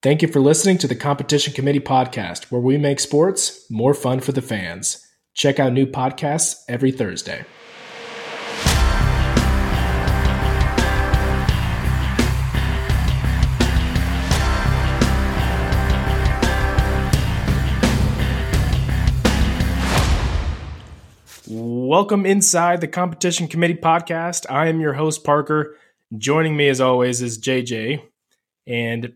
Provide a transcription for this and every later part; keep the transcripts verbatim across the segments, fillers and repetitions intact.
Thank you for listening to the Competition Committee podcast, where we make sports more fun for the fans. Check out new podcasts every Thursday. Welcome inside the Competition Committee podcast. I am your host, Parker. Joining me, as always, is J J. And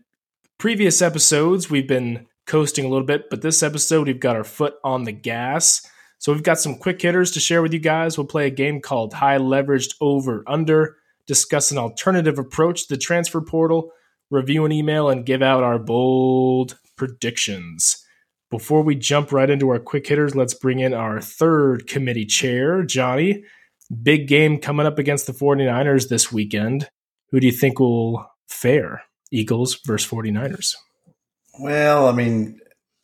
previous episodes, we've been coasting a little bit, but this episode, we've got our foot on the gas. So we've got some quick hitters to share with you guys. We'll play a game called High Leveraged Over Under, discuss an alternative approach to the transfer portal, review an email, and give out our bold predictions. Before we jump right into our quick hitters, let's bring in our third committee chair, Johnny. Big game coming up against the forty-niners this weekend. Who do you think will fare? Eagles versus forty-niners. Well, I mean,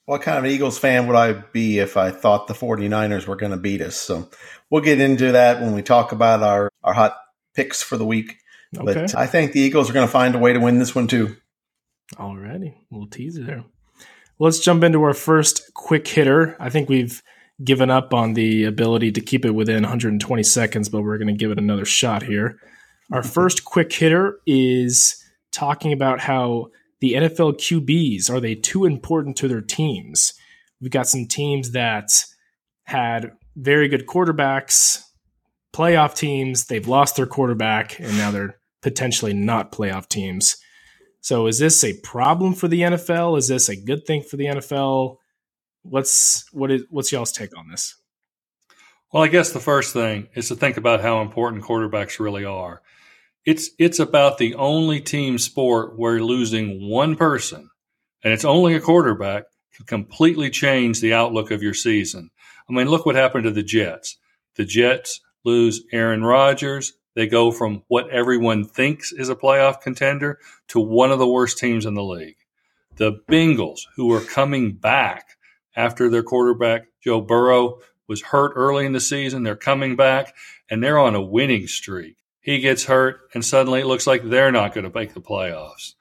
what kind of an Eagles fan would I be if I thought the forty-niners were going to beat us? So we'll get into that when we talk about our, our hot picks for the week. Okay. But I think the Eagles are going to find a way to win this one too. All righty. A little teaser there. Let's jump into our first quick hitter. I think we've given up on the ability to keep it within one hundred twenty seconds, but we're going to give it another shot here. Our first quick hitter is talking about how the N F L Q Bs, are they too important to their teams? We've got some teams that had very good quarterbacks, playoff teams. They've lost their quarterback, and now they're potentially not playoff teams. So is this a problem for the N F L? Is this a good thing for the N F L? What's what is what's y'all's take on this? Well, I guess the first thing is to think about how important quarterbacks really are. It's it's about the only team sport where losing one person, and it's only a quarterback, can completely change the outlook of your season. I mean, look what happened to the Jets. The Jets lose Aaron Rodgers. They go from what everyone thinks is a playoff contender to one of the worst teams in the league. The Bengals, who are coming back after their quarterback, Joe Burrow, was hurt early in the season, they're coming back, and they're on a winning streak. He gets hurt, and suddenly it looks like they're not going to make the playoffs.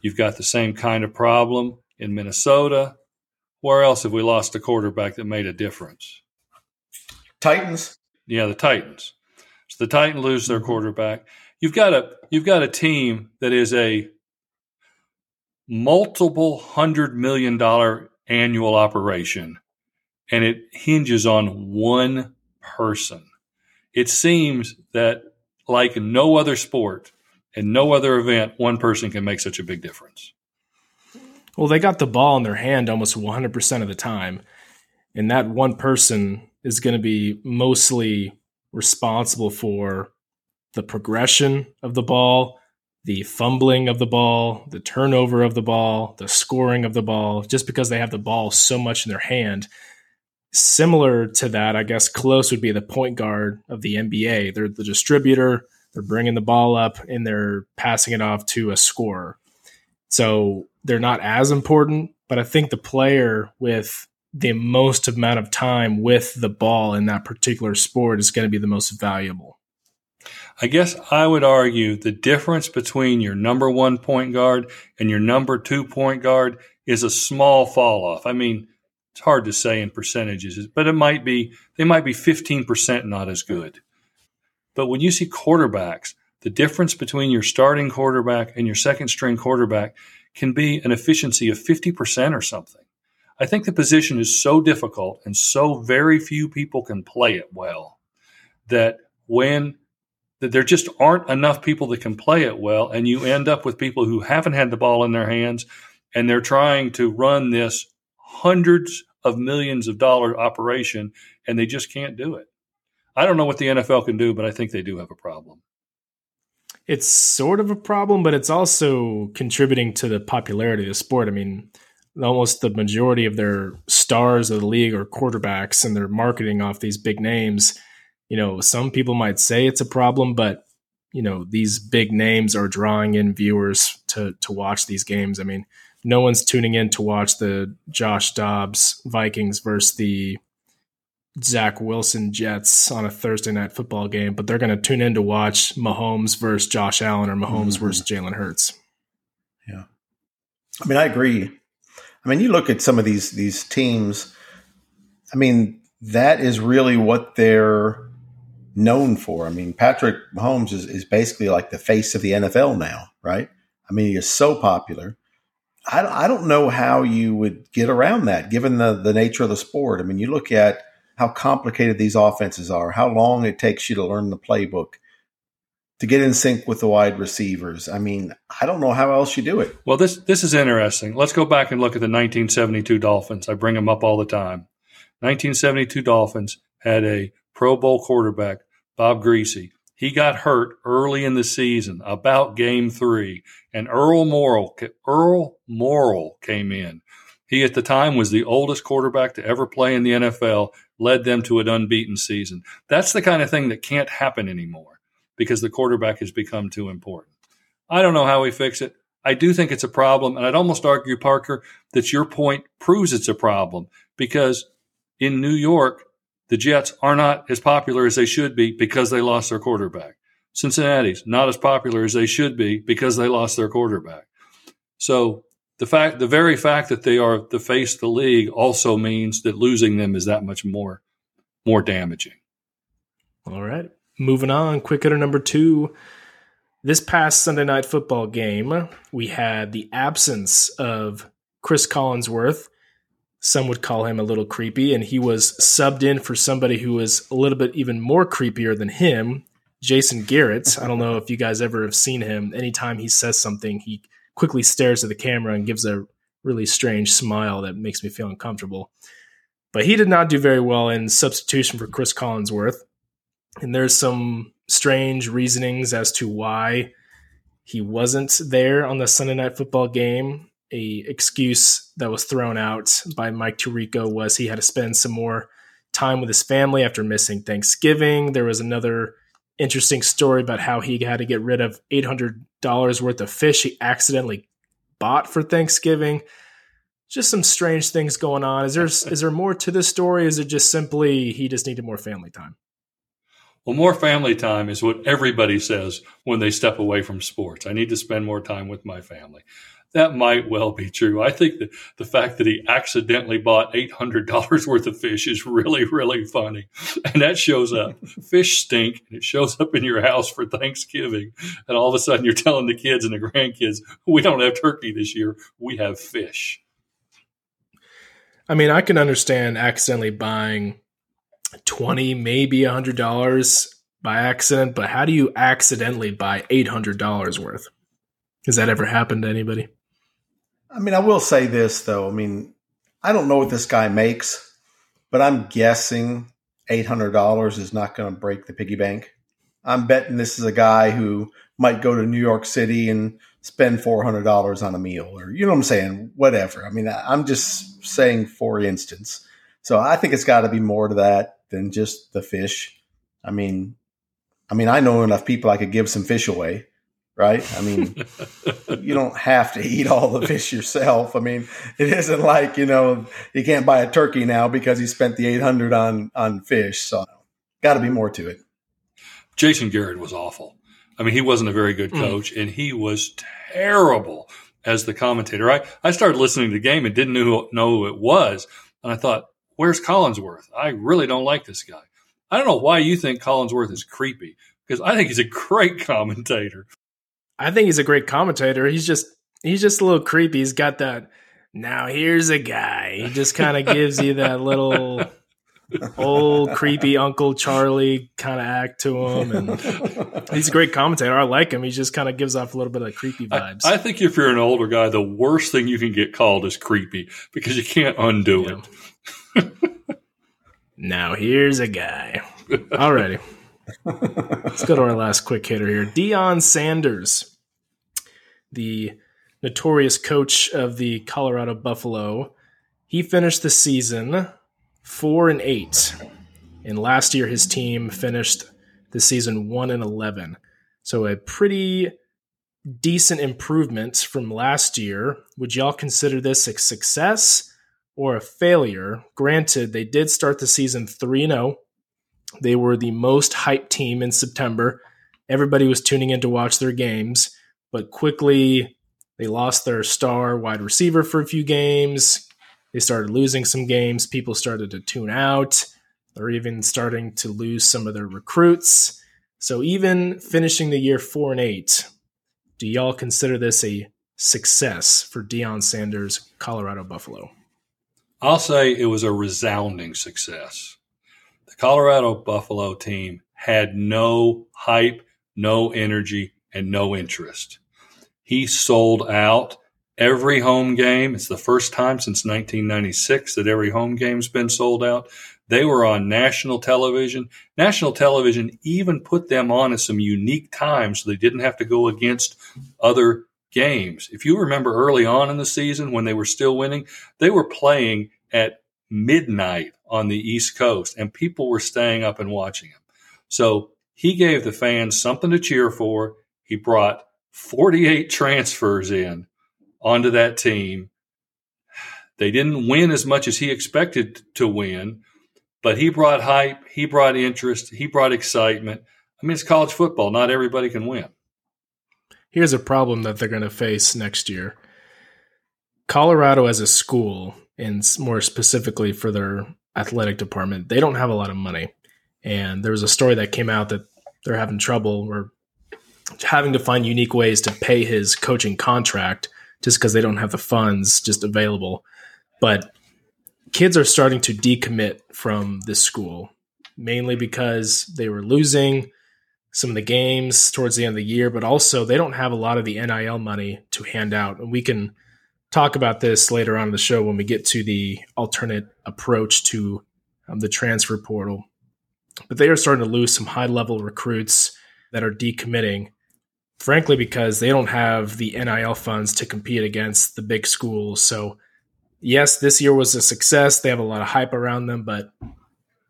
You've got the same kind of problem in Minnesota. Where else have we lost a quarterback that made a difference? Titans. Yeah, the Titans. So the Titans lose their quarterback. You've got a you've got a team that is a multiple hundred million dollar annual operation, and it hinges on one person. It seems that like no other sport and no other event, one person can make such a big difference. Well, they got the ball in their hand almost one hundred percent of the time, and that one person is going to be mostly responsible for the progression of the ball, the fumbling of the ball, the turnover of the ball, the scoring of the ball, just because they have the ball so much in their hand. Similar to that, I guess close would be the point guard of the N B A. They're the distributor. They're bringing the ball up, and they're passing it off to a scorer. So they're not as important, but I think the player with the most amount of time with the ball in that particular sport is going to be the most valuable. I guess I would argue the difference between your number one point guard and your number two point guard is a small fall off. I mean, it's hard to say in percentages, but it might be they might be fifteen percent not as good. But when you see quarterbacks, the difference between your starting quarterback and your second string quarterback can be an efficiency of fifty percent or something. I think the position is so difficult and so very few people can play it well that when that there just aren't enough people that can play it well, and you end up with people who haven't had the ball in their hands, and they're trying to run this hundreds of millions of dollar operation, and they just can't do it. I don't know what the N F L can do, but I think they do have a problem. It's sort of a problem, but it's also contributing to the popularity of the sport. I mean, almost the majority of their stars of the league are quarterbacks, and they're marketing off these big names. You know, some people might say it's a problem, but, you know, these big names are drawing in viewers to to watch these games. I mean, no one's tuning in to watch the Josh Dobbs Vikings versus the Zach Wilson Jets on a Thursday night football game, but they're going to tune in to watch Mahomes versus Josh Allen or Mahomes mm-hmm. versus Jalen Hurts. Yeah. I mean, I agree. I mean, you look at some of these these teams. I mean, that is really what they're known for. I mean, Patrick Mahomes is, is basically like the face of the N F L now, right? I mean, he is so popular. I, I don't know how you would get around that, given the, the nature of the sport. I mean, you look at how complicated these offenses are, how long it takes you to learn the playbook, to get in sync with the wide receivers. I mean, I don't know how else you do it. Well, this this is interesting. Let's go back and look at the nineteen seventy-two Dolphins. I bring them up all the time. nineteen seventy-two Dolphins had a Pro Bowl quarterback, Bob Griese. He got hurt early in the season, about game three, and Earl Morrall, Earl Morrall came in. He, at the time, was the oldest quarterback to ever play in the N F L, led them to an unbeaten season. That's the kind of thing that can't happen anymore because the quarterback has become too important. I don't know how we fix it. I do think it's a problem, and I'd almost argue, Parker, that your point proves it's a problem because in New York, the Jets are not as popular as they should be because they lost their quarterback. Cincinnati's not as popular as they should be because they lost their quarterback. So the fact, the very fact that they are the face of the league also means that losing them is that much more, more damaging. All right. Moving on. Quick hitter number two. This past Sunday Night Football game, we had the absence of Chris Collinsworth. Some would call him a little creepy, and he was subbed in for somebody who was a little bit even more creepier than him, Jason Garrett. I don't know if you guys ever have seen him. Anytime he says something, he quickly stares at the camera and gives a really strange smile that makes me feel uncomfortable. But he did not do very well in substitution for Chris Collinsworth. And there's some strange reasonings as to why he wasn't there on the Sunday Night Football game. A excuse that was thrown out by Mike Tirico was he had to spend some more time with his family after missing Thanksgiving. There was another interesting story about how he had to get rid of eight hundred dollars worth of fish he accidentally bought for Thanksgiving. Just some strange things going on. Is there is there more to this story? Is it just simply he just needed more family time? Well, more family time is what everybody says when they step away from sports. I need to spend more time with my family. That might well be true. I think that the fact that he accidentally bought eight hundred dollars worth of fish is really, really funny. And that shows up. Fish stink, and it shows up in your house for Thanksgiving. And all of a sudden, you're telling the kids and the grandkids, we don't have turkey this year. We have fish. I mean, I can understand accidentally buying twenty dollars, maybe one hundred dollars by accident. But how do you accidentally buy eight hundred dollars worth? Has that ever happened to anybody? I mean, I will say this, though. I mean, I don't know what this guy makes, but I'm guessing eight hundred dollars is not going to break the piggy bank. I'm betting this is a guy who might go to New York City and spend four hundred dollars on a meal or, you know what I'm saying, whatever. I mean, I'm just saying for instance. So I think it's got to be more to that than just the fish. I mean, I mean, I know enough people I could give some fish away. Right? I mean, you don't have to eat all the fish yourself. I mean, it isn't like, you know, you can't buy a turkey now because he spent the eight hundred on, on fish. So got to be more to it. Jason Garrett was awful. I mean, he wasn't a very good coach mm. and he was terrible as the commentator. I, I started listening to the game and didn't know who, know who it was. And I thought, where's Collinsworth? I really don't like this guy. I don't know why you think Collinsworth is creepy because I think he's a great commentator. I think he's a great commentator. He's just he's just a little creepy. He's got that, now here's a guy. He just kind of gives you that little old creepy Uncle Charlie kind of act to him. And he's a great commentator. I like him. He just kind of gives off a little bit of creepy vibes. I, I think if you're an older guy, the worst thing you can get called is creepy because you can't undo yeah. it. Now here's a guy. All righty. Let's go to our last quick hitter here. Deion Sanders, the notorious coach of the Colorado Buffalo, he finished the season four and eight, and last year his team finished the season one and eleven. So a pretty decent improvement from last year. Would y'all consider this a success or a failure? Granted, they did start the season three and zero. They were the most hyped team in September. Everybody was tuning in to watch their games. But quickly, They lost their star wide receiver for a few games. They started losing some games. People started to tune out. They're even starting to lose some of their recruits. So even finishing the year four and eight, do y'all consider this a success for Deion Sanders, Colorado Buffalo? I'll say it was a resounding success. The Colorado Buffalo team had no hype, no energy, and no interest. He sold out every home game. It's the first time since nineteen ninety-six that every home game's been sold out. They were on national television. National television even put them on at some unique times so they didn't have to go against other games. If you remember early on in the season when they were still winning, they were playing at midnight on the East Coast, and people were staying up and watching them. So he gave the fans something to cheer for. He brought forty-eight transfers in onto that team. They didn't win as much as he expected to win, but he brought hype, he brought interest, he brought excitement. I mean, it's college football. Not everybody can win. Here's a problem that they're going to face next year. Colorado as a school, and more specifically for their athletic department, they don't have a lot of money. And there was a story that came out that they're having trouble or having to find unique ways to pay his coaching contract just because they don't have the funds just available. But kids are starting to decommit from this school, mainly because they were losing some of the games towards the end of the year, but also they don't have a lot of the N I L money to hand out. And we can talk about this later on in the show when we get to the alternate approach to um, the transfer portal. But they are starting to lose some high-level recruits that are decommitting, frankly, because they don't have the N I L funds to compete against the big schools. So, yes, this year was a success. They have a lot of hype around them, but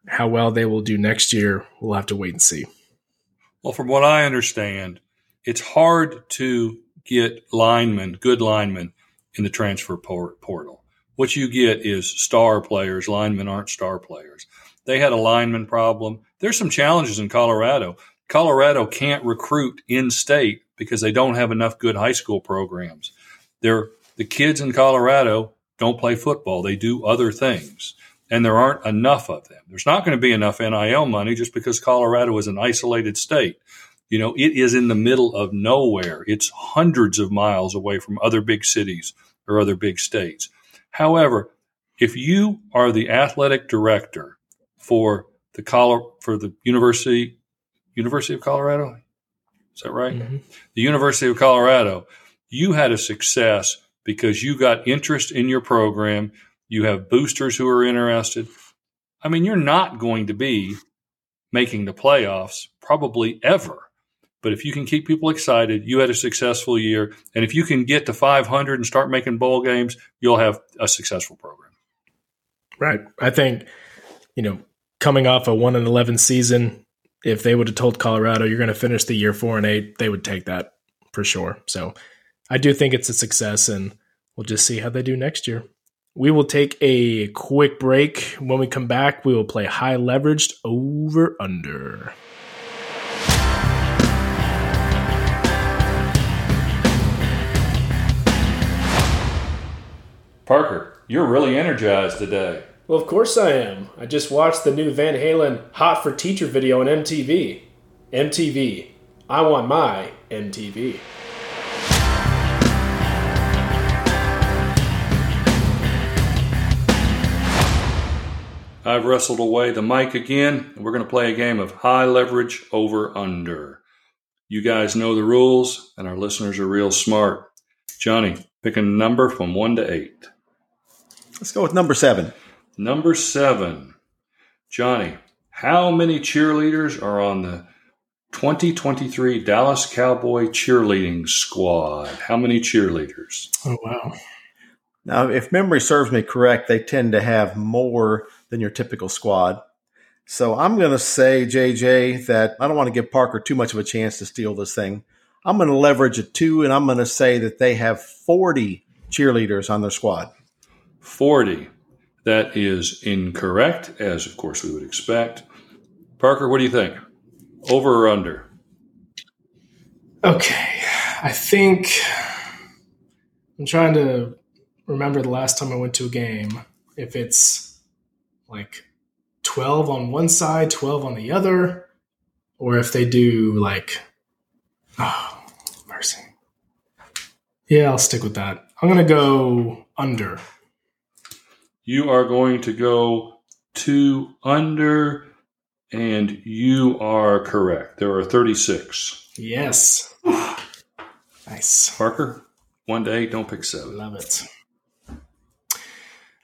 how well they will do next year, we'll have to wait and see. Well, from what I understand, it's hard to get linemen, good linemen, in the transfer portal. What you get is star players. Linemen aren't star players. They had a lineman problem. There's some challenges in Colorado. Colorado can't recruit in-state because they don't have enough good high school programs. They're, the kids in Colorado don't play football. They do other things, and there aren't enough of them. There's not going to be enough N I L money just because Colorado is an isolated state. You know, it is in the middle of nowhere. It's hundreds of miles away from other big cities or other big states. However, if you are the athletic director for the Colo- for the University University of Colorado, is that right? Mm-hmm. The University of Colorado, you had a success because you got interest in your program. You have boosters who are interested. I mean, you're not going to be making the playoffs probably ever. But if you can keep people excited, you had a successful year. And if you can get to five hundred and start making bowl games, you'll have a successful program. Right. I think, you know, coming off a one and eleven season, if they would have told Colorado you're going to finish the year four and eight, they would take that for sure. So I do think it's a success, and we'll just see how they do next year. We will take a quick break. When we come back, we will play high leveraged over under. Parker, you're really energized today. Well, of course I am. I just watched the new Van Halen Hot for Teacher video on M T V. M T V. I want my M T V. I've wrestled away the mic again, and we're going to play a game of high leverage over under. You guys know the rules, and our listeners are real smart. Johnny, pick a number from one to eight. Let's go with number seven. Number seven. Johnny, how many cheerleaders are on the twenty twenty-three Dallas Cowboy cheerleading squad? How many cheerleaders? Oh, wow. Now, if memory serves me correct, they tend to have more than your typical squad. So I'm going to say, J J, that I don't want to give Parker too much of a chance to steal this thing. I'm going to leverage a two, and I'm going to say that they have forty cheerleaders on their squad. forty. That is incorrect, as of course we would expect. Parker, what do you think? Over or under? Okay. I think I'm trying to remember the last time I went to a game, if it's like twelve on one side, twelve on the other, or if they do like, oh, mercy. Yeah, I'll stick with that. I'm going to go under. You are going to go two under, and you are correct. There are thirty-six. Yes. Nice. Parker, one day, don't pick seven. Love it.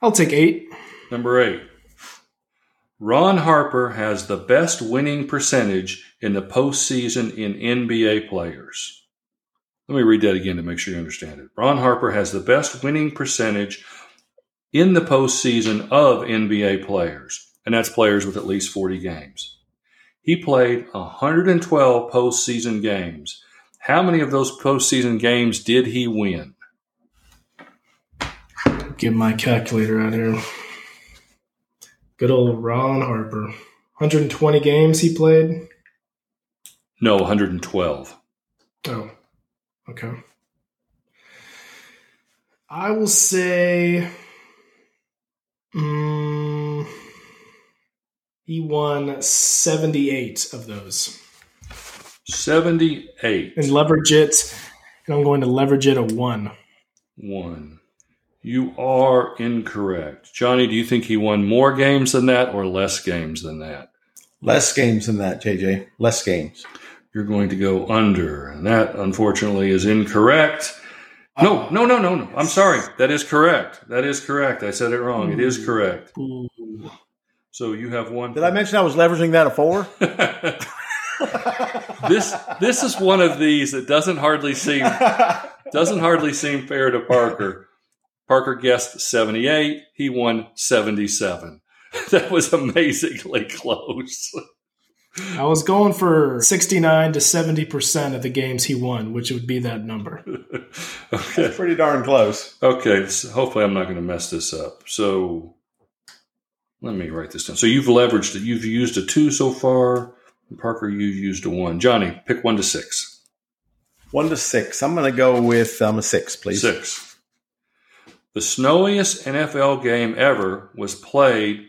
I'll take eight. Number eight. Ron Harper has the best winning percentage in the postseason in N B A players. Let me read that again to make sure you understand it. Ron Harper has the best winning percentage in the postseason of N B A players, and that's players with at least forty games. He played one hundred twelve postseason games. How many of those postseason games did he win? Get my calculator out here. Good old Ron Harper. one hundred twenty games he played? No, one hundred twelve. Oh, okay. I will say um, he won seventy-eight of those. seventy-eight. And leverage it. And I'm going to leverage it a one. One. You are incorrect. Johnny, do you think he won more games than that or less games than that? Less games than that, J J. Less games. You're going to go under. And that, unfortunately, is incorrect. No, no, no, no, no. I'm sorry. That is correct. That is correct. I said it wrong. It is correct. So you have one. Did I mention I was leveraging that a four? This this is one of these that doesn't hardly seem doesn't hardly seem fair to Parker. Parker guessed seventy-eight. He won seventy-seven. That was amazingly close. I was going for sixty-nine to seventy percent of the games he won, which would be that number. Okay. That's pretty darn close. Okay. So hopefully I'm not going to mess this up. So let me write this down. So you've leveraged it. You've used a two so far. Parker, you used a one. Johnny, pick one to six. One to six. I'm going to go with um, a six, please. Six. The snowiest N F L game ever was played.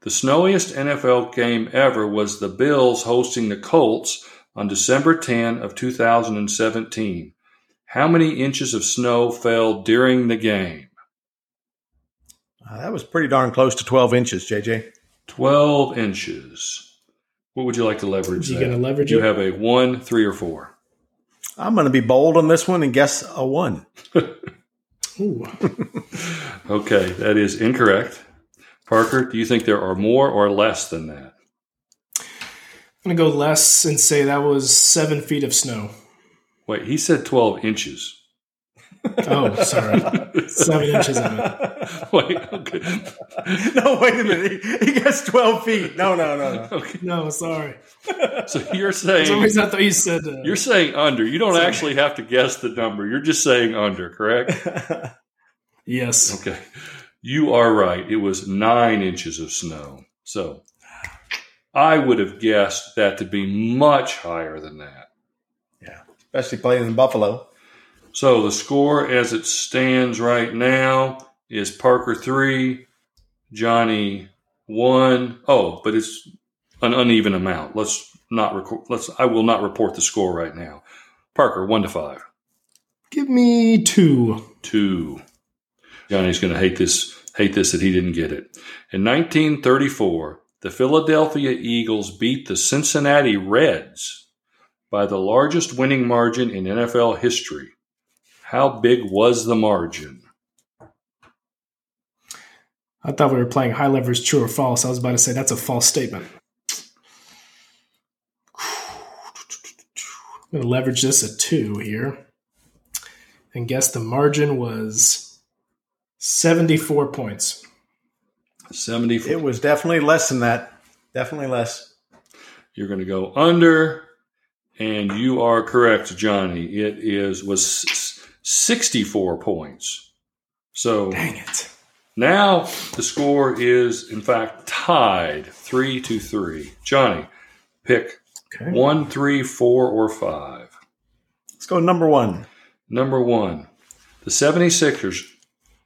The snowiest N F L game ever was the Bills hosting the Colts on December tenth of two thousand seventeen. How many inches of snow fell during the game? Uh, that was pretty darn close to twelve inches, J J. twelve inches. What would you like to leverage? You going to leverage it? You have a one, three, or four. I'm going to be bold on this one and guess a one. Ooh. Okay, that is incorrect. Parker, do you think there are more or less than that? I'm going to go less and say that was seven feet of snow. Wait, he said twelve inches. Oh, sorry. Seven inches of it. Wait, okay. No, wait a minute. He, he gets twelve feet. No, no, no, no. Okay. No, sorry. So you're saying. For some reason I thought you said. Uh, you're saying under. You don't sorry. actually have to guess the number. You're just saying under, correct? Yes. Okay. You are right. It was nine inches of snow. So I would have guessed that to be much higher than that. Yeah. Especially playing in Buffalo. So the score as it stands right now is Parker three, Johnny one. Oh, but it's an uneven amount. Let's not record. Let's. I will not report the score right now. Parker, one to five. Give me two. Two. Johnny's going to hate this. Hate this that he didn't get it. In nineteen thirty-four, the Philadelphia Eagles beat the Cincinnati Reds by the largest winning margin in N F L history. How big was the margin? I thought we were playing high leverage, true or false. I was about to say that's a false statement. I'm going to leverage this a two here and guess the margin was seventy-four points. seventy-four. It was definitely less than that. Definitely less. You're going to go under, and you are correct, Johnny. It is was. sixty-four points. So dang it. Now the score is, in fact, tied three to three. Johnny, pick okay. one, three, four, or five. Let's go number one. Number one. The 76ers,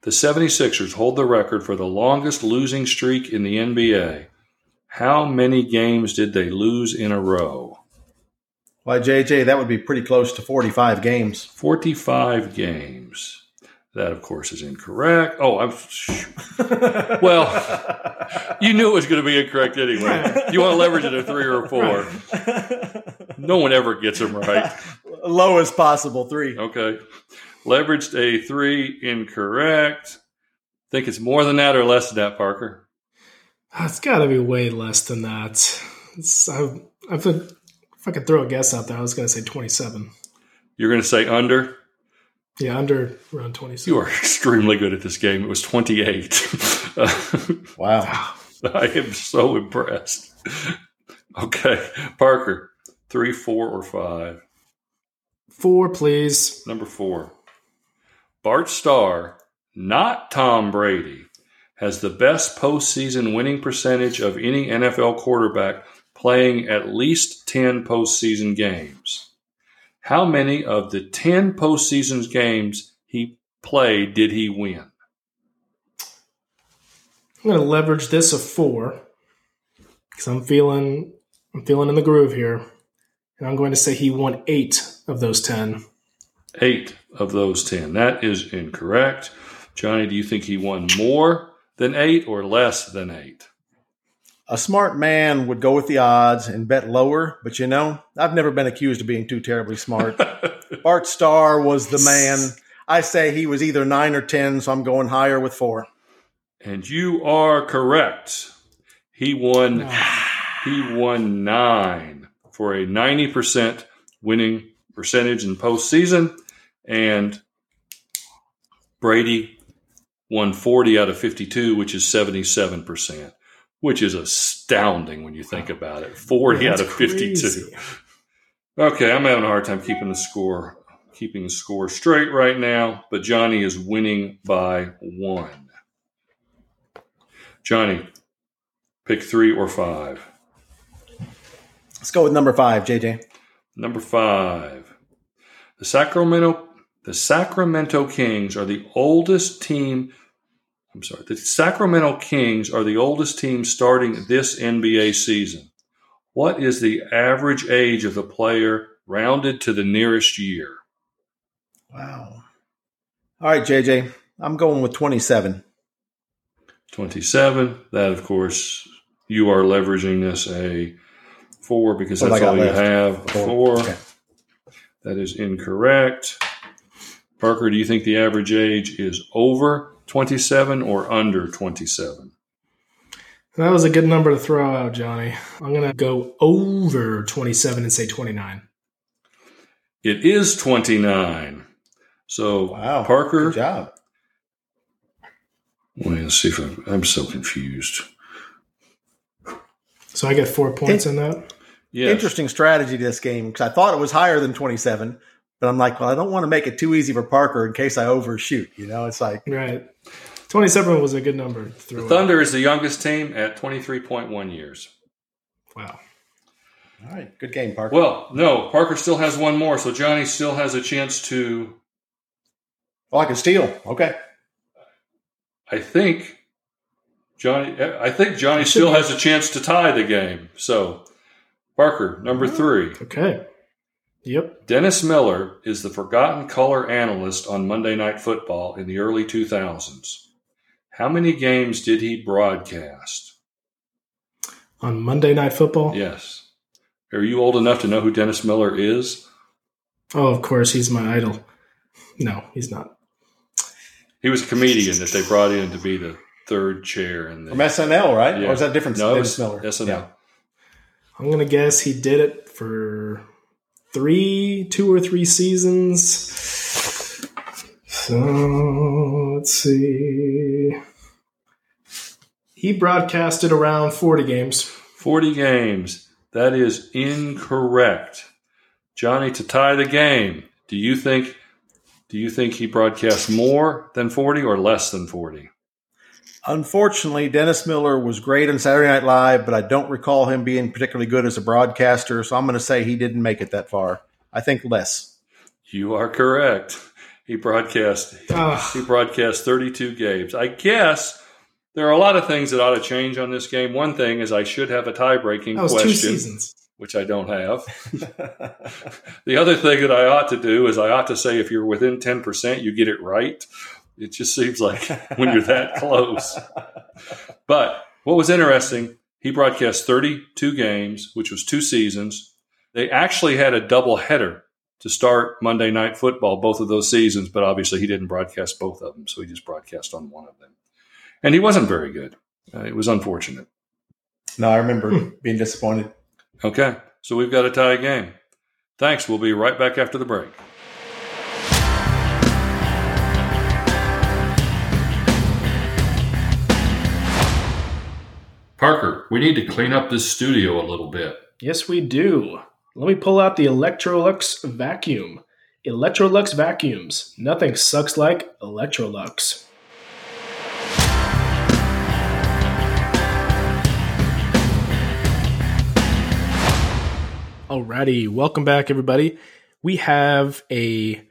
the 76ers hold the record for the longest losing streak in the N B A. How many games did they lose in a row? Why, J J, that would be pretty close to forty-five games. forty-five games. That, of course, is incorrect. Oh, I'm well, you knew it was going to be incorrect anyway. You want to leverage it at three or a four. Right. No one ever gets them right. Lowest possible three. Okay. Leveraged a three, incorrect. Think it's more than that or less than that, Parker? It's got to be way less than that. It's, I, I, if I could throw a guess out there, I was going to say twenty-seven. You're going to say under? Yeah, under around twenty-seven. You are extremely good at this game. It was twenty-eight. Wow. I am so impressed. Okay. Parker, three, four, or five? Four, please. Number four. Bart Starr, not Tom Brady, has the best postseason winning percentage of any N F L quarterback playing at least ten postseason games. How many of the ten postseason games he played did he win? I'm going to leverage this a four because I'm feeling I'm feeling in the groove here, and I'm going to say he won eight of those ten. Eight of those ten. That is incorrect. Johnny, do you think he won more than eight or less than eight? A smart man would go with the odds and bet lower, but, you know, I've never been accused of being too terribly smart. Bart Starr was the man. I say he was either nine or ten, so I'm going higher with four. And you are correct. He won, he won nine for a ninety percent winning percentage in postseason, and Brady won forty out of fifty-two, which is seventy-seven percent. Which is astounding when you think about it. forty That's out of fifty-two. Crazy. Okay, I'm having a hard time keeping the score, keeping the score straight right now, but Johnny is winning by one. Johnny, pick three or five. Let's go with number five, J J. Number five. The Sacramento, the Sacramento Kings are the oldest team I'm sorry. The Sacramento Kings are the oldest team starting this N B A season. What is the average age of the player rounded to the nearest year? Wow. All right, J J, I'm going with twenty-seven. twenty-seven. That, of course, you are leveraging this a four because that's all you have. A four. Okay. That is incorrect. Parker, do you think the average age is over twenty-seven or under twenty-seven? That was a good number to throw out, Johnny. I'm going to go over twenty-seven and say twenty-nine. It is twenty-nine. So, wow, Parker. Good job. Wait, let's see if I'm, I'm so confused. So I get four points in, in that? Yes. Interesting strategy this game because I thought it was higher than twenty-seven. But I'm like, well, I don't want to make it too easy for Parker in case I overshoot. You know, it's like. Right. twenty-seven was a good number to throw out. The Thunder is the youngest team at twenty-three point one years. Wow. All right. Good game, Parker. Well, no, Parker still has one more, so Johnny still has a chance to. Oh, I can steal. Okay. I think Johnny, I think Johnny still has a chance to tie the game. So, Parker, number three. Okay. Yep. Dennis Miller is the forgotten color analyst on Monday Night Football in the early two thousands. How many games did he broadcast? On Monday Night Football? Yes. Are you old enough to know who Dennis Miller is? Oh, of course. He's my idol. No, he's not. He was a comedian that they brought in to be the third chair. In the, From S N L, right? Yeah. Or is that different? No, Dennis Miller. S N L. Yeah. I'm going to guess he did it for... Three, two or three seasons. So let's see. He broadcasted around forty games. forty games. That is incorrect. Johnny, to tie the game, do you think do you think he broadcast more than forty or less than forty? Unfortunately, Dennis Miller was great on Saturday Night Live, but I don't recall him being particularly good as a broadcaster, so I'm going to say he didn't make it that far. I think less. You are correct. He broadcast oh. he broadcast thirty-two games. I guess there are a lot of things that ought to change on this game. One thing is I should have a tie-breaking that was question, two seasons. Which I don't have. The other thing that I ought to do is I ought to say if you're within ten percent, you get it right. It just seems like when you're that close. But what was interesting, he broadcast thirty-two games, which was two seasons. They actually had a doubleheader to start Monday Night Football, both of those seasons, but obviously he didn't broadcast both of them, so he just broadcast on one of them. And he wasn't very good. Uh, it was unfortunate. No, I remember hmm. being disappointed. Okay, so we've got a tie game. Thanks. We'll be right back after the break. Parker, we need to clean up this studio a little bit. Yes, we do. Let me pull out the Electrolux vacuum. Electrolux vacuums. Nothing sucks like Electrolux. Alrighty, welcome back, everybody. We have a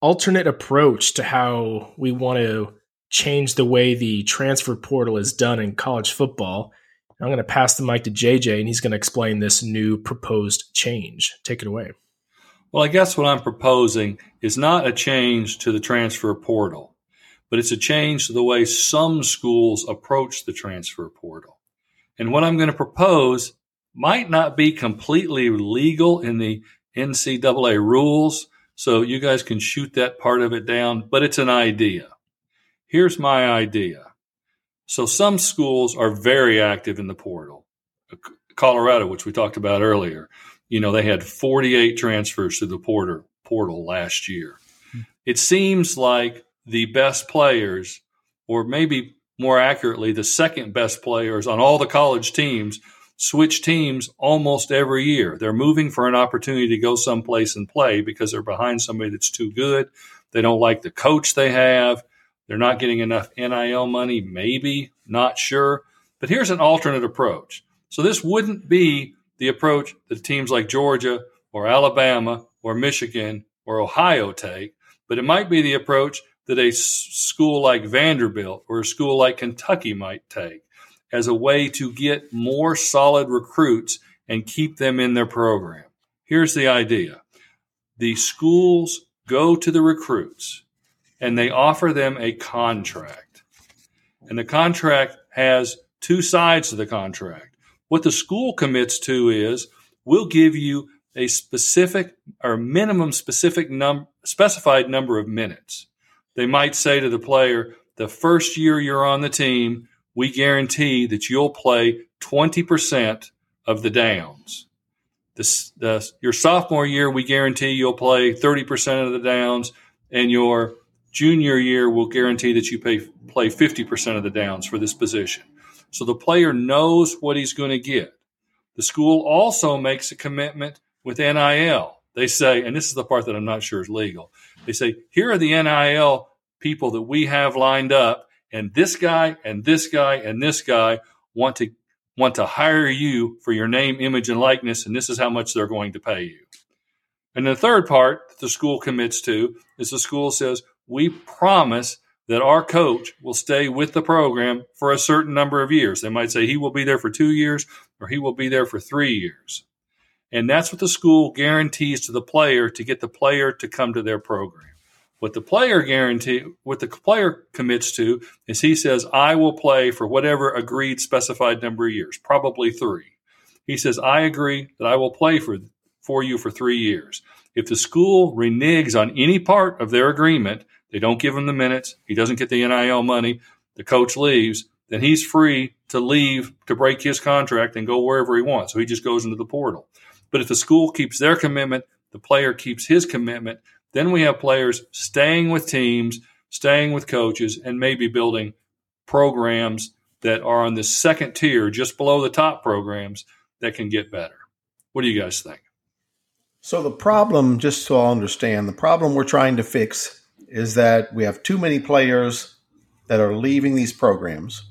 alternate approach to how we want to change the way the transfer portal is done in college football. I'm going to pass the mic to J J, and he's going to explain this new proposed change. Take it away. Well, I guess what I'm proposing is not a change to the transfer portal, but it's a change to the way some schools approach the transfer portal. And what I'm going to propose might not be completely legal in the N C double A rules, so you guys can shoot that part of it down, but it's an idea. Here's my idea. So some schools are very active in the portal. Colorado, which we talked about earlier, you know, they had forty-eight transfers to the porter, portal last year. Mm-hmm. It seems like the best players, or maybe more accurately, the second best players on all the college teams switch teams almost every year. They're moving for an opportunity to go someplace and play because they're behind somebody that's too good. They don't like the coach they have. They're not getting enough N I L money, maybe, not sure. But here's an alternate approach. So this wouldn't be the approach that teams like Georgia or Alabama or Michigan or Ohio take, but it might be the approach that a school like Vanderbilt or a school like Kentucky might take as a way to get more solid recruits and keep them in their program. Here's the idea. The schools go to the recruits, and they offer them a contract. And the contract has two sides to the contract. What the school commits to is, we'll give you a specific or minimum specific num- specified number of minutes. They might say to the player, the first year you're on the team, we guarantee that you'll play twenty percent of the downs. This, the, your sophomore year, we guarantee you'll play thirty percent of the downs, and your junior year will guarantee that you pay, play fifty percent of the downs for this position. So the player knows what he's going to get. The school also makes a commitment with N I L. They say, and this is the part that I'm not sure is legal, they say, here are the N I L people that we have lined up, and this guy and this guy and this guy want to want to hire you for your name, image, and likeness, and this is how much they're going to pay you. And the third part that the school commits to is the school says, we promise that our coach will stay with the program for a certain number of years. They might say he will be there for two years or he will be there for three years. And that's what the school guarantees to the player to get the player to come to their program. What the player guarantee, what the player commits to is he says, I will play for whatever agreed specified number of years, probably three. He says, I agree that I will play for, for you for three years. If the school reneges on any part of their agreement, they don't give him the minutes, he doesn't get the N I L money, the coach leaves, then he's free to leave to break his contract and go wherever he wants. So he just goes into the portal. But if the school keeps their commitment, the player keeps his commitment, then we have players staying with teams, staying with coaches, and maybe building programs that are on the second tier, just below the top programs, that can get better. What do you guys think? So the problem, just so I understand, the problem we're trying to fix is that we have too many players that are leaving these programs,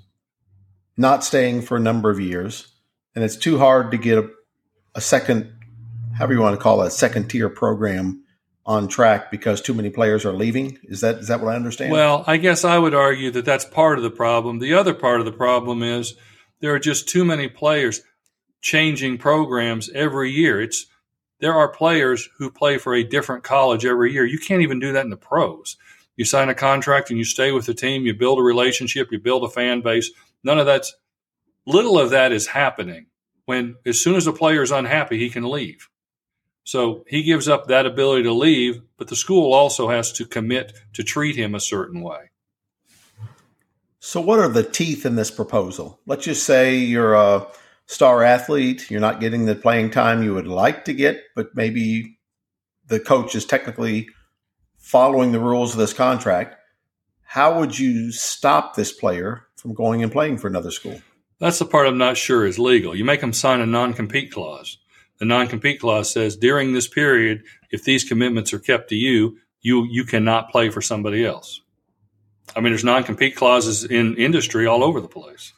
not staying for a number of years, and it's too hard to get a, a second, however you want to call it, second-tier program on track because too many players are leaving? Is that is that what I understand? Well, I guess I would argue that that's part of the problem. The other part of the problem is there are just too many players changing programs every year. It's there are players who play for a different college every year. You can't even do that in the pros. You sign a contract and you stay with the team, you build a relationship, you build a fan base. None of that's little of that is happening when as soon as a player is unhappy, he can leave. So he gives up that ability to leave, but the school also has to commit to treat him a certain way. So what are the teeth in this proposal? Let's just say you're a star athlete. You're not getting the playing time you would like to get, but maybe the coach is technically following the rules of this contract. How would you stop this player from going and playing for another school? That's the part I'm not sure is legal. You make them sign a non-compete clause. The non-compete clause says during this period, if these commitments are kept to you, you you cannot play for somebody else. I mean, there's non-compete clauses in industry all over the place.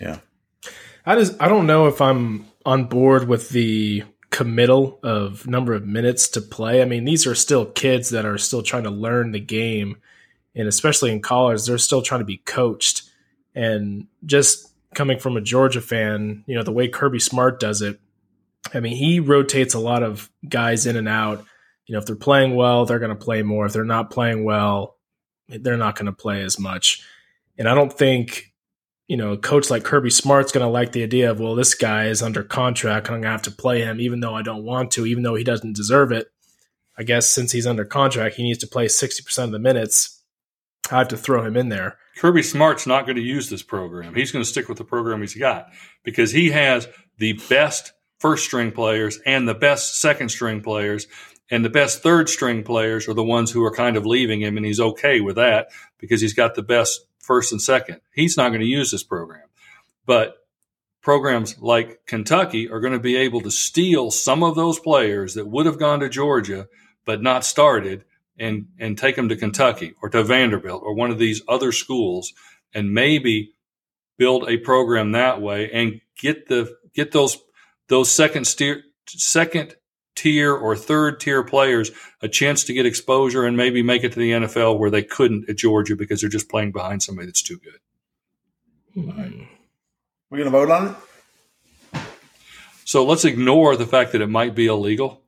Yeah. I just I don't know if I'm on board with the committal of number of minutes to play. I mean, these are still kids that are still trying to learn the game, and especially in college, they're still trying to be coached. And just coming from a Georgia fan, you know, the way Kirby Smart does it, I mean, he rotates a lot of guys in and out. You know, if they're playing well, they're going to play more. If they're not playing well, they're not going to play as much. And I don't think, you know, a coach like Kirby Smart's going to like the idea of, well, this guy is under contract. I'm going to have to play him even though I don't want to, even though he doesn't deserve it. I guess since he's under contract, he needs to play sixty percent of the minutes. I have to throw him in there. Kirby Smart's not going to use this program. He's going to stick with the program he's got because he has the best first-string players and the best second-string players, and the best third-string players are the ones who are kind of leaving him, and he's okay with that because he's got the best first and second. He's not going to use this program. But programs like Kentucky are going to be able to steal some of those players that would have gone to Georgia but not started and, and take them to Kentucky or to Vanderbilt or one of these other schools and maybe build a program that way and get the get those – those second tier, second tier or third tier players a chance to get exposure and maybe make it to the N F L where they couldn't at Georgia because they're just playing behind somebody that's too good. All right. We're going to vote on it? So let's ignore the fact that it might be illegal.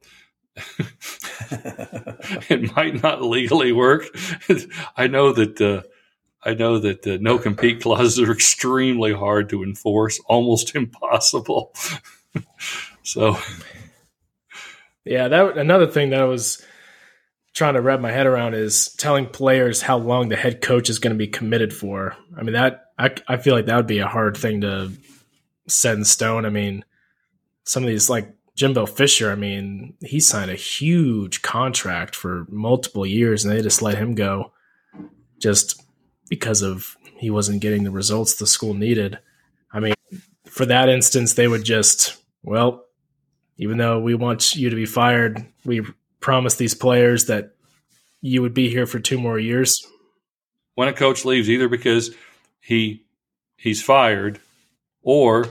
It might not legally work. I know that uh, I know that uh, no compete clauses are extremely hard to enforce, almost impossible. So, yeah, that another thing that I was trying to wrap my head around is telling players how long the head coach is going to be committed for. I mean, that I, I feel like that would be a hard thing to set in stone. I mean, some of these like Jimbo Fisher, I mean, he signed a huge contract for multiple years and they just let him go just because of he wasn't getting the results the school needed. I mean, for that instance, they would just, well, even though we want you to be fired, we promise these players that you would be here for two more years. When a coach leaves, either because he he's fired or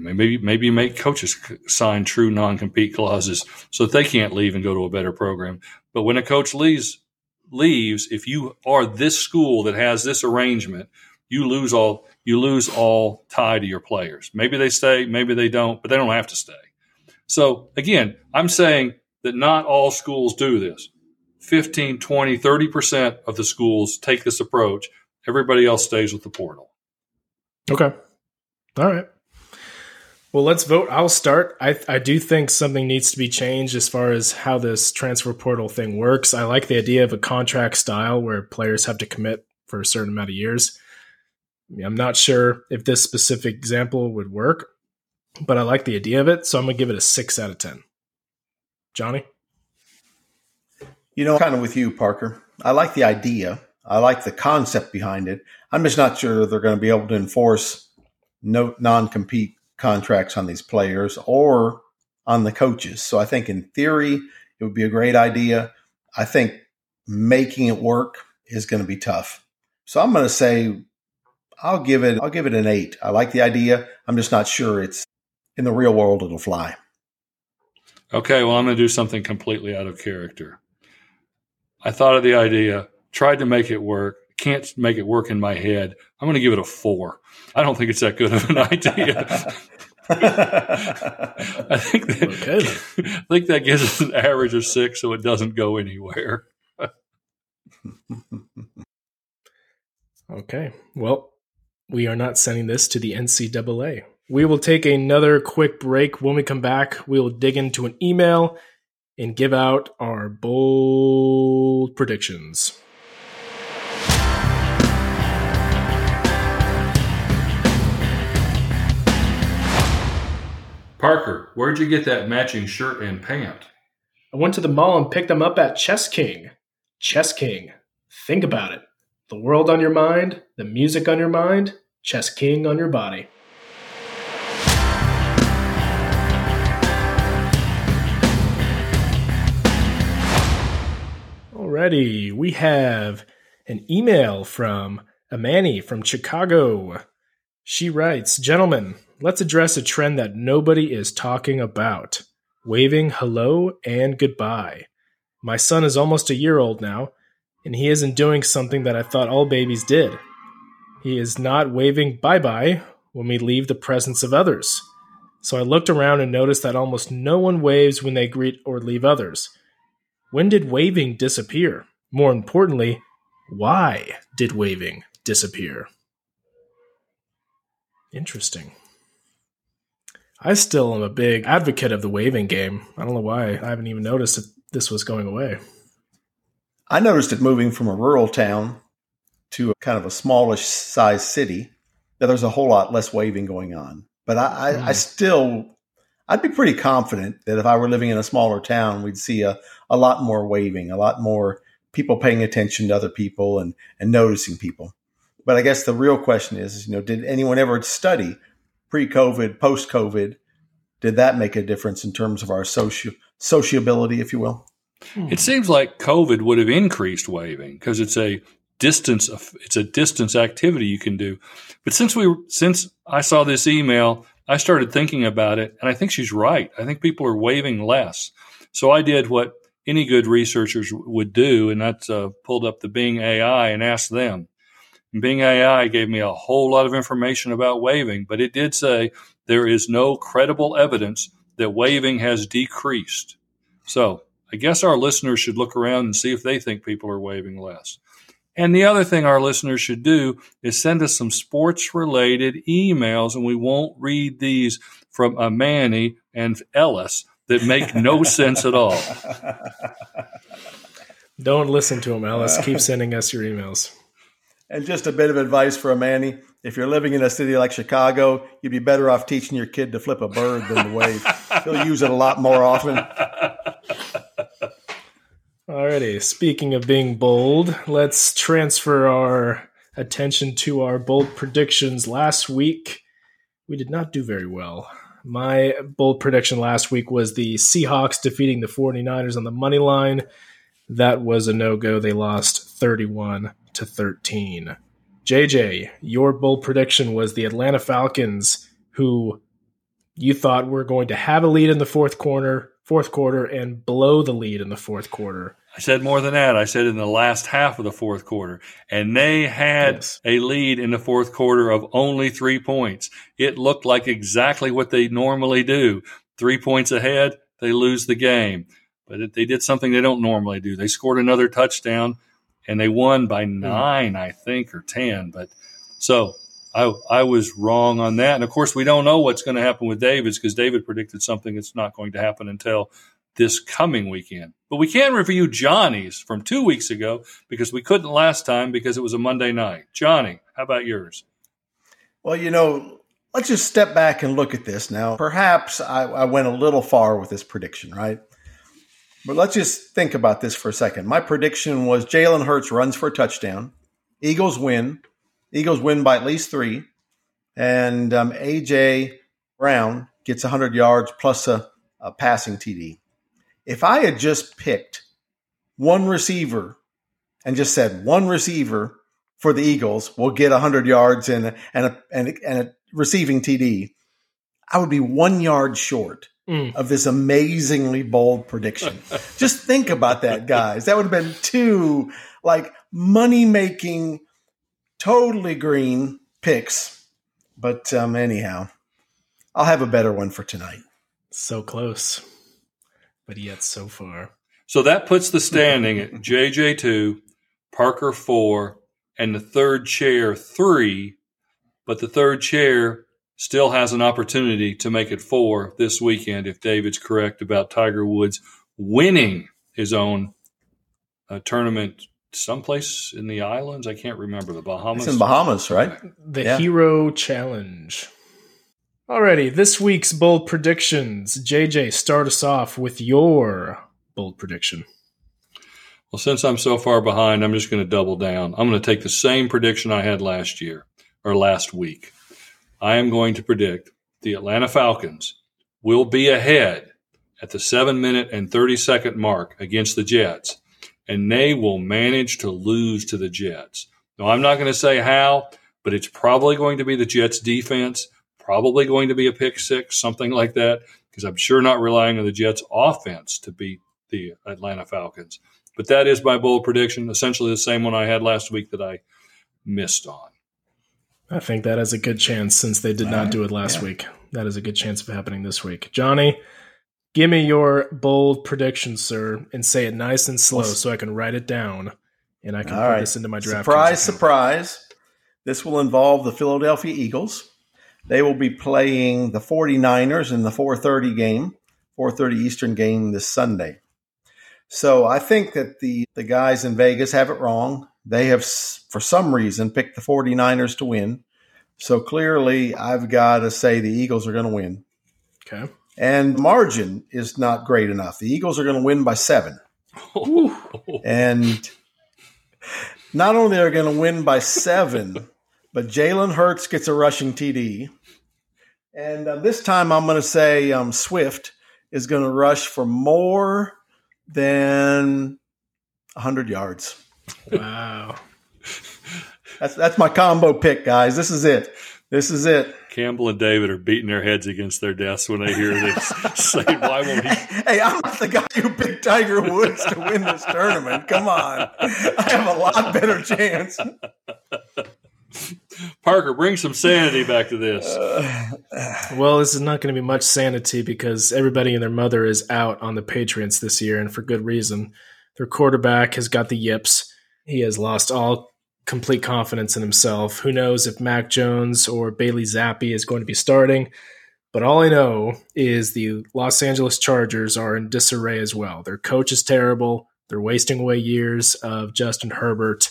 maybe maybe make coaches sign true non-compete clauses so that they can't leave and go to a better program. But when a coach leaves, leaves, if you are this school that has this arrangement, you lose all you lose all tie to your players. Maybe they stay, maybe they don't, but they don't have to stay. So, again, I'm saying that not all schools do this. fifteen, twenty, thirty percent of the schools take this approach. Everybody else stays with the portal. Okay. All right. Well, let's vote. I'll start. I, I do think something needs to be changed as far as how this transfer portal thing works. I like the idea of a contract style where players have to commit for a certain amount of years. I'm not sure if this specific example would work, but I like the idea of it, so I'm going to give it a six out of ten. Johnny? You know, kind of with you, Parker. I like the idea. I like the concept behind it. I'm just not sure they're going to be able to enforce no non-compete contracts on these players or on the coaches. So I think in theory, it would be a great idea. I think making it work is going to be tough. So I'm going to say – I'll give it I'll give it an eight. I like the idea. I'm just not sure it's in the real world it'll fly. Okay, well, I'm going to do something completely out of character. I thought of the idea, tried to make it work, can't make it work in my head. I'm going to give it a four. I don't think it's that good of an idea. I think that, okay. I think that gives us an average of six, so it doesn't go anywhere. Okay. Well, we are not sending this to the N C double A. We will take another quick break. When we come back, we will dig into an email and give out our bold predictions. Parker, where'd you get that matching shirt and pant? I went to the mall and picked them up at Chess King. Chess King. Think about it. The world on your mind, the music on your mind, Chess King on your body. Alrighty, we have an email from Amani from Chicago. She writes, "Gentlemen, let's address a trend that nobody is talking about. Waving hello and goodbye. My son is almost a year old now, and he isn't doing something that I thought all babies did. He is not waving bye-bye when we leave the presence of others. So I looked around and noticed that almost no one waves when they greet or leave others. When did waving disappear? More importantly, why did waving disappear?" Interesting. I still am a big advocate of the waving game. I don't know why. I haven't even noticed that this was going away. I noticed it moving from a rural town to a kind of a smallish size city, that there's a whole lot less waving going on. But I, mm. I, I still, I'd be pretty confident that if I were living in a smaller town, we'd see a, a lot more waving, a lot more people paying attention to other people and, and noticing people. But I guess the real question is, you know, did anyone ever study pre-COVID, post-COVID? Did that make a difference in terms of our soci- sociability, if you will? It seems like COVID would have increased waving because it's a distance it's a distance activity you can do. But since we since I saw this email, I started thinking about it, and I think she's right. I think people are waving less. So I did what any good researchers would do, and that's uh, pulled up the Bing A I and asked them. And Bing A I gave me a whole lot of information about waving, but it did say there is no credible evidence that waving has decreased. So I guess our listeners should look around and see if they think people are waving less. And the other thing our listeners should do is send us some sports-related emails, and we won't read these from Amani and Ellis that make no sense at all. Don't listen to them, Ellis. Keep sending us your emails. And just a bit of advice for Amani. If you're living in a city like Chicago, you'd be better off teaching your kid to flip a bird than to wave. He'll use it a lot more often. Alrighty, speaking of being bold, let's transfer our attention to our bold predictions. Last week, we did not do very well. My bold prediction last week was the Seahawks defeating the forty-niners on the money line. That was a no-go. They lost thirty-one to thirteen. J J, your bold prediction was the Atlanta Falcons, who you thought were going to have a lead in the fourth quarter. Fourth quarter and blow the lead in the fourth quarter. I said more than that. I said in the last half of the fourth quarter. And they had yes. a lead in the fourth quarter of only three points. It looked like exactly what they normally do. Three points ahead, they lose the game. But it, they did something they don't normally do. They scored another touchdown, and they won by nine, mm. I think, or ten. But so I, I was wrong on that. And, of course, we don't know what's going to happen with Davis because David predicted something that's not going to happen until this coming weekend. But we can review Johnny's from two weeks ago because we couldn't last time because it was a Monday night. Johnny, how about yours? Well, you know, let's just step back and look at this now. Perhaps I, I went a little far with this prediction, right? But let's just think about this for a second. My prediction was Jalen Hurts runs for a touchdown, Eagles win, Eagles win by at least three, and um, A J Brown gets one hundred yards plus a, a passing T D. If I had just picked one receiver and just said one receiver for the Eagles will get one hundred yards and, and, a, and, a, and a receiving T D, I would be one yard short mm. of this amazingly bold prediction. Just think about that, guys. That would have been two, like, money-making, totally green picks. But um, anyhow, I'll have a better one for tonight. So close, but yet so far. So that puts the standing at J J two, Parker four, and the third chair three. But the third chair still has an opportunity to make it four this weekend if David's correct about Tiger Woods winning his own uh, tournament someplace in the islands. I can't remember. The Bahamas. It's in Bahamas, right? The yeah. Hero Challenge. Alrighty, this week's bold predictions. J J, start us off with your bold prediction. Well, since I'm so far behind, I'm just going to double down. I'm going to take the same prediction I had last year or last week. I am going to predict the Atlanta Falcons will be ahead at the seven minute and thirty second mark against the Jets, and they will manage to lose to the Jets. Now, I'm not going to say how, but it's probably going to be the Jets' defense, probably going to be a pick six, something like that, because I'm sure not relying on the Jets' offense to beat the Atlanta Falcons. But that is my bold prediction, essentially the same one I had last week that I missed on. I think that has a good chance since they did not do it last yeah. week. That is a good chance of happening this week. Johnny, give me your bold prediction, sir, and say it nice and slow so I can write it down and I can All put right. this into my draft. Surprise, surprise. This will involve the Philadelphia Eagles. They will be playing the forty-niners in the four thirty game, four thirty Eastern game this Sunday. So I think that the, the guys in Vegas have it wrong. They have, for some reason, picked the forty-niners to win. So clearly, I've got to say the Eagles are going to win. Okay. And margin is not great enough. The Eagles are going to win by seven. And not only are they going to win by seven, but Jalen Hurts gets a rushing T D. And uh, this time I'm going to say um, Swift is going to rush for more than one hundred yards. Wow. That's that's my combo pick, guys. This is it. This is it. Campbell and David are beating their heads against their desks when they hear this. Say, why won't he? Hey, I'm not the guy who picked Tiger Woods to win this tournament. Come on. I have a lot better chance. Parker, bring some sanity back to this. Uh, well, this is not going to be much sanity because everybody and their mother is out on the Patriots this year, and for good reason. Their quarterback has got the yips. He has lost all complete confidence in himself. Who knows if Mac Jones or Bailey Zappi is going to be starting. But all I know is the Los Angeles Chargers are in disarray as well. Their coach is terrible. They're wasting away years of Justin Herbert.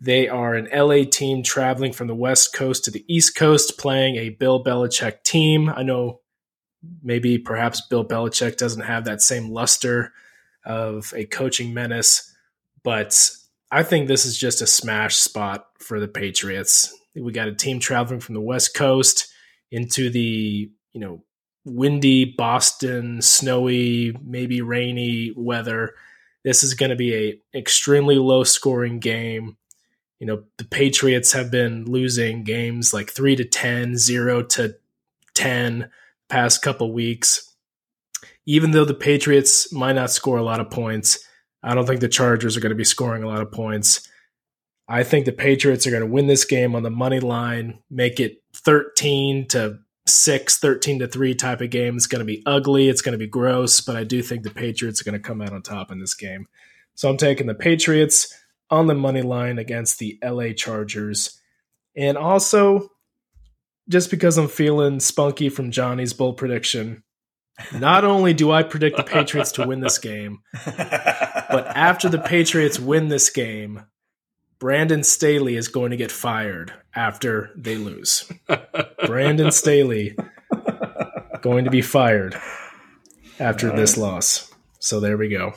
They are an L A team traveling from the West Coast to the East Coast playing a Bill Belichick team. I know maybe perhaps Bill Belichick doesn't have that same luster of a coaching menace, but I think this is just a smash spot for the Patriots. We got a team traveling from the West Coast into the, you know, windy Boston, snowy, maybe rainy weather. This is going to be a extremely low scoring game. You know, the Patriots have been losing games like three to ten, zero to ten past couple weeks. Even though the Patriots might not score a lot of points, I don't think the Chargers are going to be scoring a lot of points. I think the Patriots are going to win this game on the money line, make it thirteen to six, thirteen to three type of game. It's going to be ugly. It's going to be gross, but I do think the Patriots are going to come out on top in this game. So I'm taking the Patriots on the money line against the L A Chargers. And also, just because I'm feeling spunky from Johnny's bold prediction, not only do I predict the Patriots to win this game, but after the Patriots win this game, Brandon Staley is going to get fired after they lose. Brandon Staley going to be fired after right. this loss. So there we go.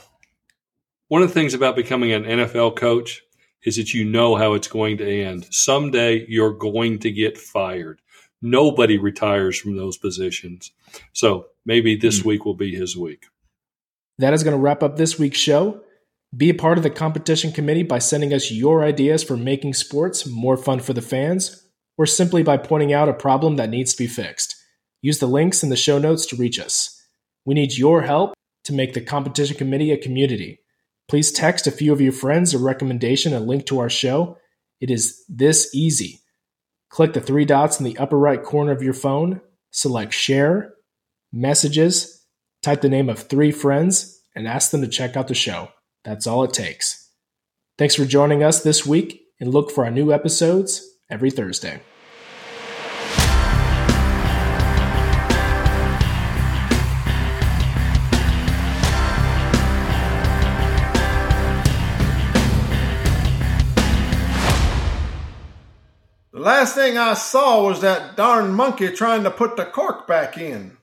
One of the things about becoming an N F L coach is that you know how it's going to end. Someday you're going to get fired. Nobody retires from those positions. So maybe this week will be his week. That is going to wrap up this week's show. Be a part of the competition committee by sending us your ideas for making sports more fun for the fans, or simply by pointing out a problem that needs to be fixed. Use the links in the show notes to reach us. We need your help to make the Competition Committee a community. Please text a few of your friends a recommendation and link to our show. It is this easy. Click the three dots in the upper right corner of your phone, select Share, Messages, type the name of three friends, and ask them to check out the show. That's all it takes. Thanks for joining us this week, and look for our new episodes every Thursday. The last thing I saw was that darn monkey trying to put the cork back in.